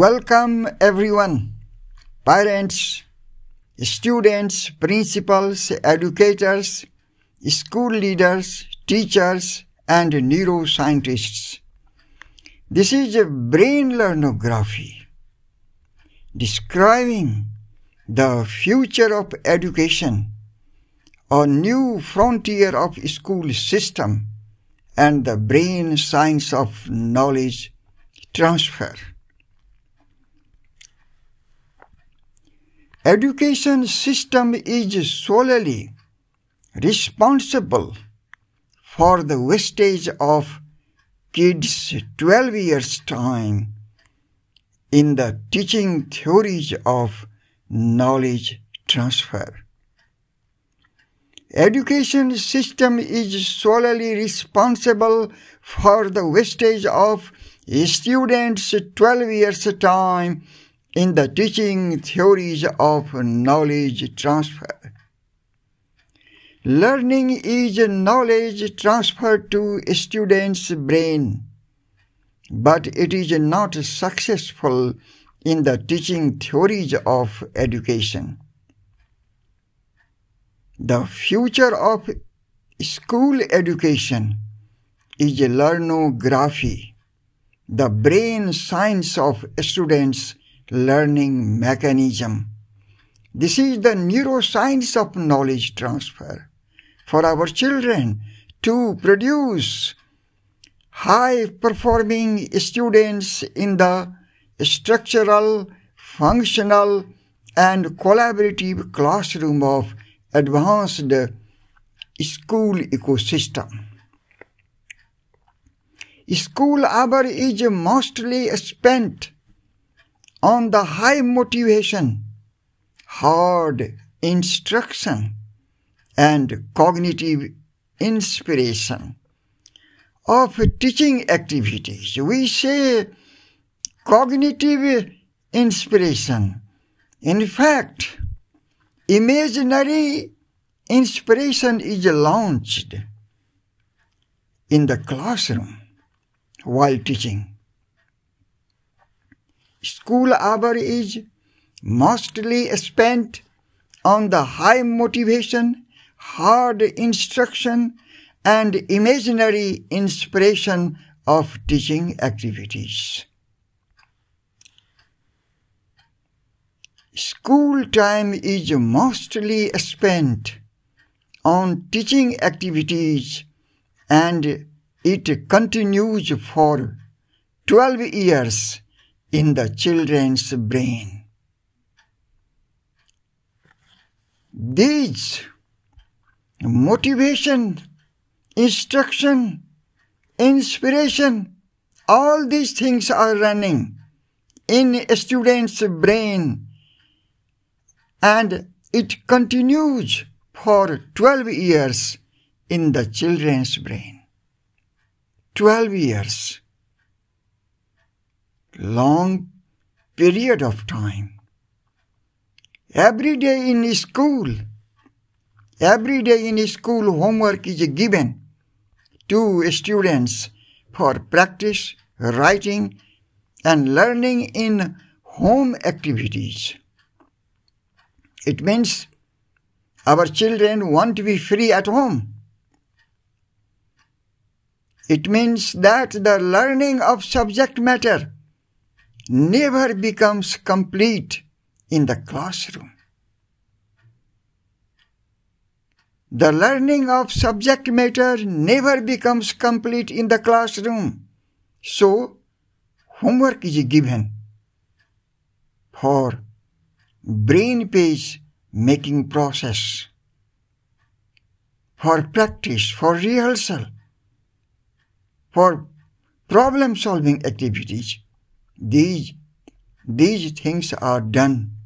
Welcome everyone, parents, students, principals, educators, school leaders, teachers, and neuroscientists. This is a brain learnography describing the future of education, a new frontier of school system, and the brain science of knowledge transfer. Education system is solely responsible for the wastage of kids' 12 years' time in the teaching theories of knowledge transfer. Education system is solely responsible for the wastage of students' 12 years' time in the teaching theories of knowledge transfer. Learning is knowledge transfer to a student's brain, but it is not successful in the teaching theories of education. The future of school education is learnography, the brain science of students' learning mechanism. This is the neuroscience of knowledge transfer for our children to produce high-performing students in the structural, functional, and collaborative classroom of advanced school ecosystem. School hour is mostly spent on the high motivation, hard instruction, and cognitive inspiration of teaching activities. We say cognitive inspiration. In fact, imaginary inspiration is launched in the classroom while teaching. School hour is mostly spent on the high motivation, hard instruction, and imaginary inspiration of teaching activities. School time is mostly spent on teaching activities, and it continues for 12 years in the children's brain. These motivation, instruction, inspiration, all these things are running in a student's brain, and it continues for 12 years in the children's brain. 12 years. Long period of time. Every day in school, homework is given to students for practice, writing, and learning in home activities. It means our children want to be free at home. It means that the learning of subject matter never becomes complete in the classroom. The learning of subject matter never becomes complete in the classroom. So, homework is given for BrainPage making process, for practice, for rehearsal, for problem-solving activities. These things are done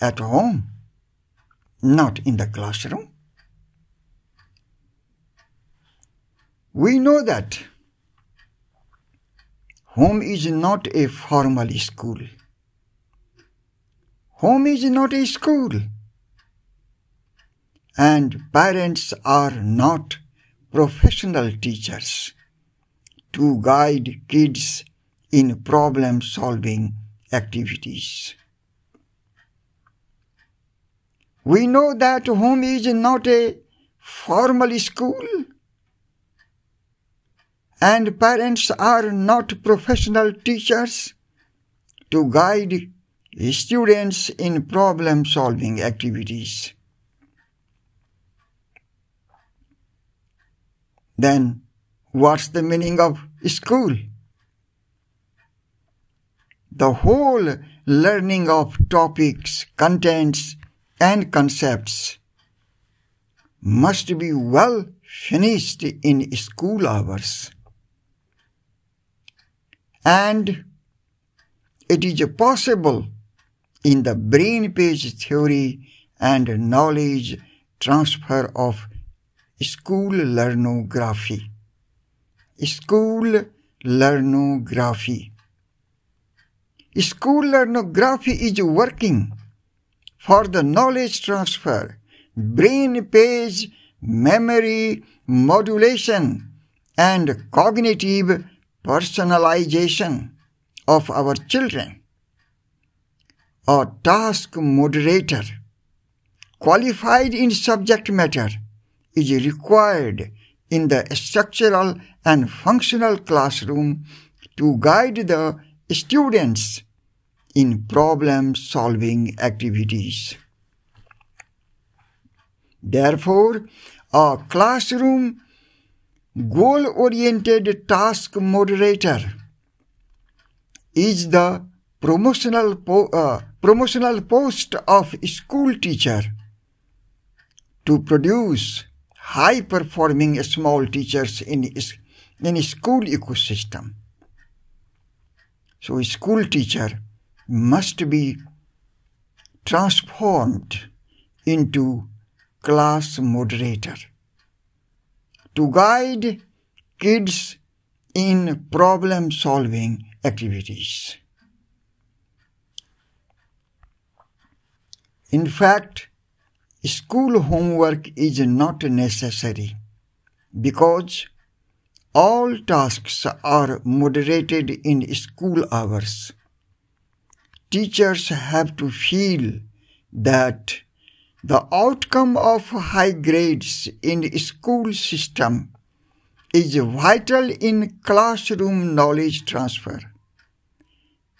at home, not in the classroom. We know that home is not a formal school. Home is not a school, and parents are not professional teachers to guide kids in problem-solving activities. We know that home is not a formal school and parents are not professional teachers to guide students in problem-solving activities. Then, what's the meaning of school? The whole learning of topics, contents, and concepts must be well finished in school hours. And it is possible in the BrainPage theory and knowledge transfer of school learnography. School learnography. School learnography is working for the knowledge transfer, BrainPage, memory modulation, and cognitive personalization of our children. A task moderator, qualified in subject matter, is required in the structural and functional classroom to guide the students in problem-solving activities. Therefore, a classroom goal-oriented task moderator is the promotional post of school teacher to produce high-performing small teachers in school ecosystem. So a school teacher must be transformed into class moderator to guide kids in problem-solving activities. In fact, school homework is not necessary because all tasks are moderated in school hours. Teachers have to feel that the outcome of high grades in school system is vital in classroom knowledge transfer.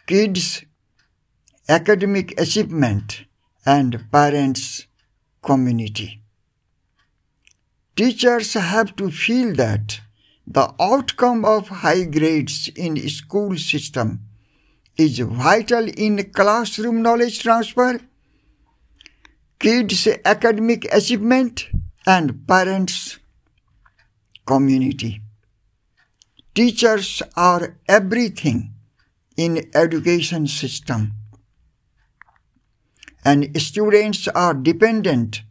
Kids' academic achievement and parents' community. Teachers have to feel that the outcome of high grades in school system is vital in classroom knowledge transfer, kids' academic achievement, and parents' community. Teachers are everything in education system, and students are dependent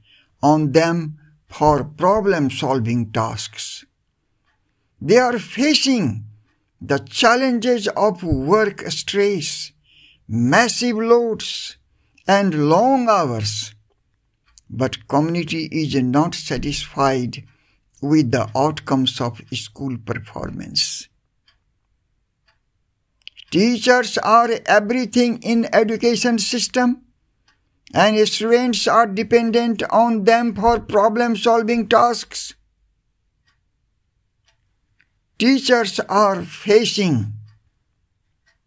on them for problem-solving tasks. They are facing the challenges of work stress, massive loads, and long hours, but community is not satisfied with the outcomes of school performance. Teachers are everything in education system, and students are dependent on them for problem-solving tasks. Teachers are facing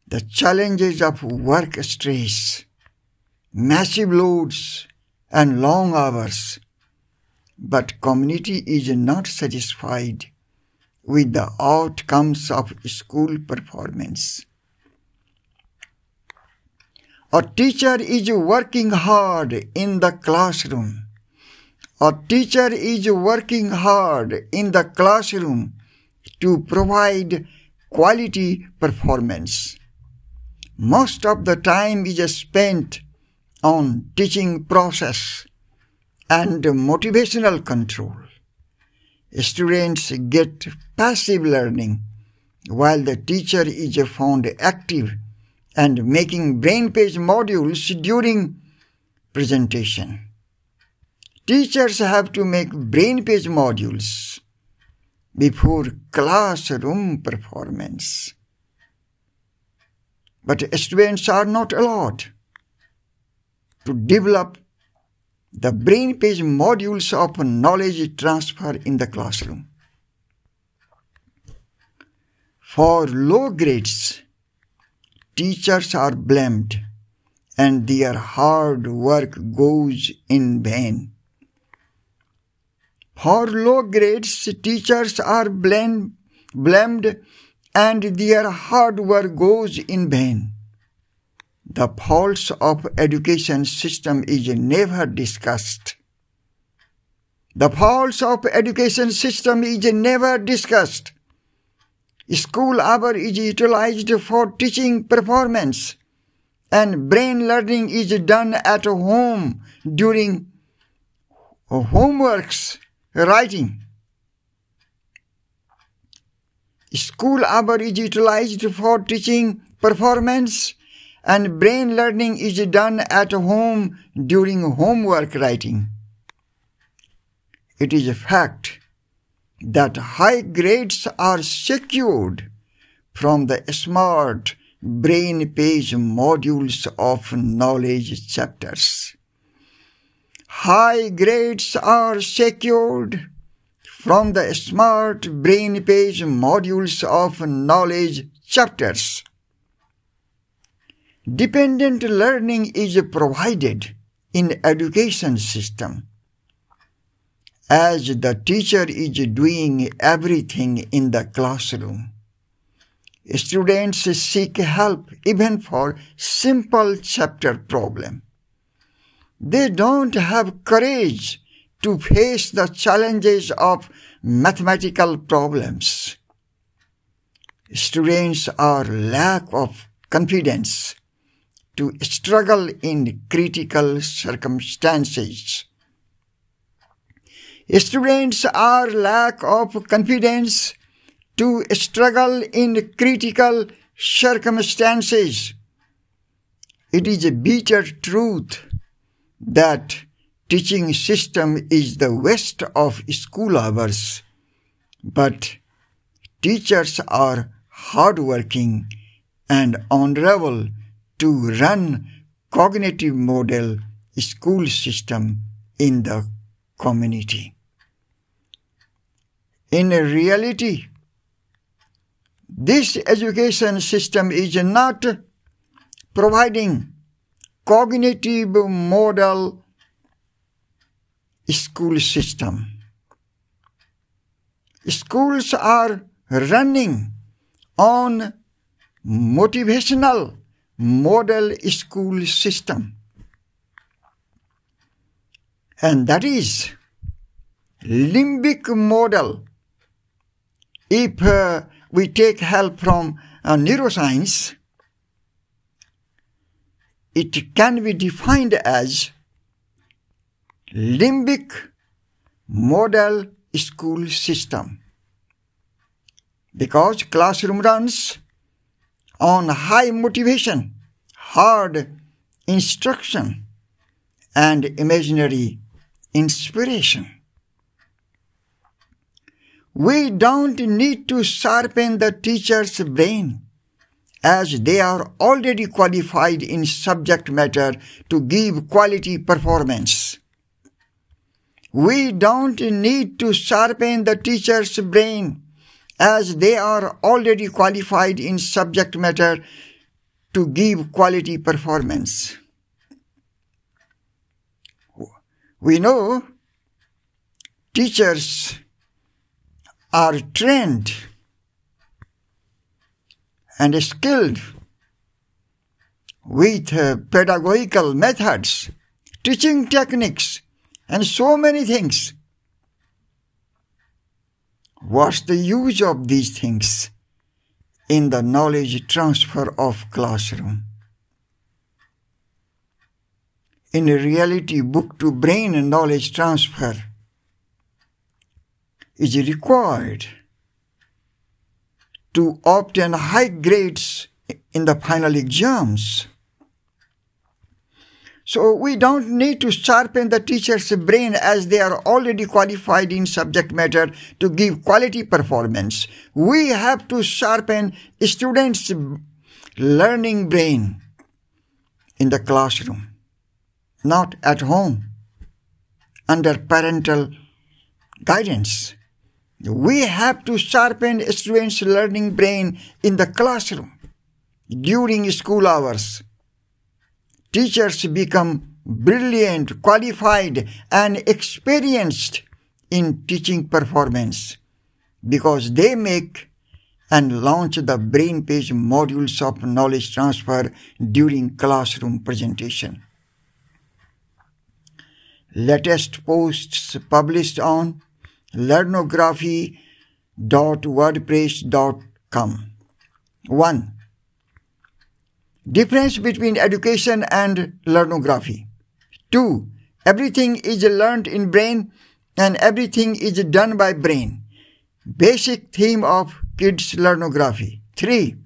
the challenges of work stress, massive loads, and long hours, but community is not satisfied with the outcomes of school performance. A teacher is working hard in the classroom. A teacher is working hard in the classroom to provide quality performance. Most of the time is spent on teaching process and motivational control. Students get passive learning while the teacher is found active and making BrainPage modules during presentation. Teachers have to make BrainPage modules before classroom performance. But students are not allowed to develop the BrainPage modules of knowledge transfer in the classroom. For low grades, teachers are blamed and their hard work goes in vain. For low grades, teachers are blamed and their hard work goes in vain. The faults of education system is never discussed. The faults of education system is never discussed. School hour is utilized for teaching performance, and brain learning is done at home during homeworks writing. School hour is utilized for teaching performance, and brain learning is done at home during homework writing. It is a fact that high grades are secured from the smart BrainPage modules of knowledge chapters. High grades are secured from the smart BrainPage modules of knowledge chapters. Dependent learning is provided in education system, as the teacher is doing everything in the classroom. Students seek help even for simple chapter problem. They don't have courage to face the challenges of mathematical problems. Students are lack of confidence to struggle in critical circumstances. Students are lack of confidence to struggle in critical circumstances. It is a bitter truth that teaching system is the waste of school hours, but teachers are hardworking and honorable to run cognitive model school system in the community. In reality, this education system is not providing cognitive model school system. Schools are running on motivational model school system. And that is limbic model. If we take help from neuroscience, it can be defined as limbic model school system, because classroom runs on high motivation, hard instruction, and imaginary inspiration. We don't need to sharpen the teacher's brain, as they are already qualified in subject matter to give quality performance. We don't need to sharpen the teacher's brain, as they are already qualified in subject matter to give quality performance. We know teachers are trained and skilled with pedagogical methods, teaching techniques, and so many things. What's the use of these things in the knowledge transfer of classroom? In reality, book-to-brain knowledge transfer is required to obtain high grades in the final exams. So we don't need to sharpen the teacher's brain, as they are already qualified in subject matter to give quality performance. We have to sharpen students' learning brain in the classroom, not at home, under parental guidance. We have to sharpen students' learning brain in the classroom during school hours. Teachers become brilliant, qualified, and experienced in teaching performance because they make and launch the BrainPage modules of knowledge transfer during classroom presentation. Latest posts published on learnography.wordpress.com. 1. Difference between education and learnography. 2. Everything is learned in brain and everything is done by brain. Basic theme of kids' learnography. 3.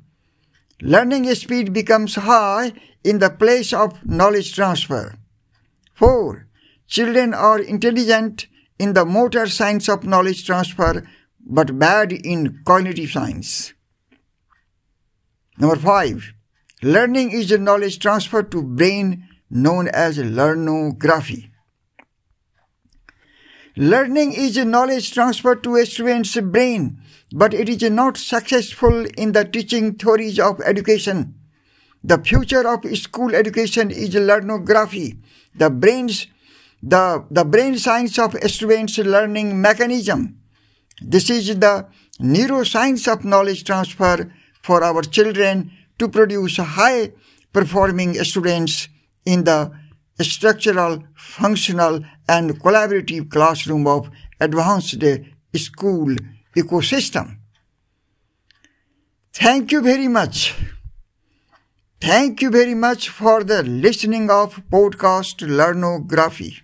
Learning speed becomes high in the place of knowledge transfer. 4. Children are intelligent in the motor science of knowledge transfer, but bad in cognitive science. Number 5. Learning is a knowledge transfer to brain known as learnography. Learning is a knowledge transfer to a student's brain, but it is not successful in the teaching theories of education. The future of school education is learnography, the brain science of a student's learning mechanism. This is the neuroscience of knowledge transfer for our children to produce high-performing students in the structural, functional, and collaborative classroom of advanced school ecosystem. Thank you very much. Thank you very much for the listening of podcast Learnography,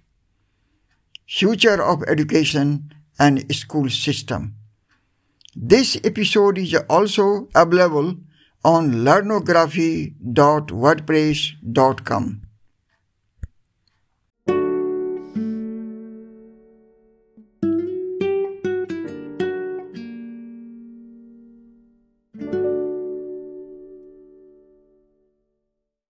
Future of Education and School System. This episode is also available on learnography.wordpress.com.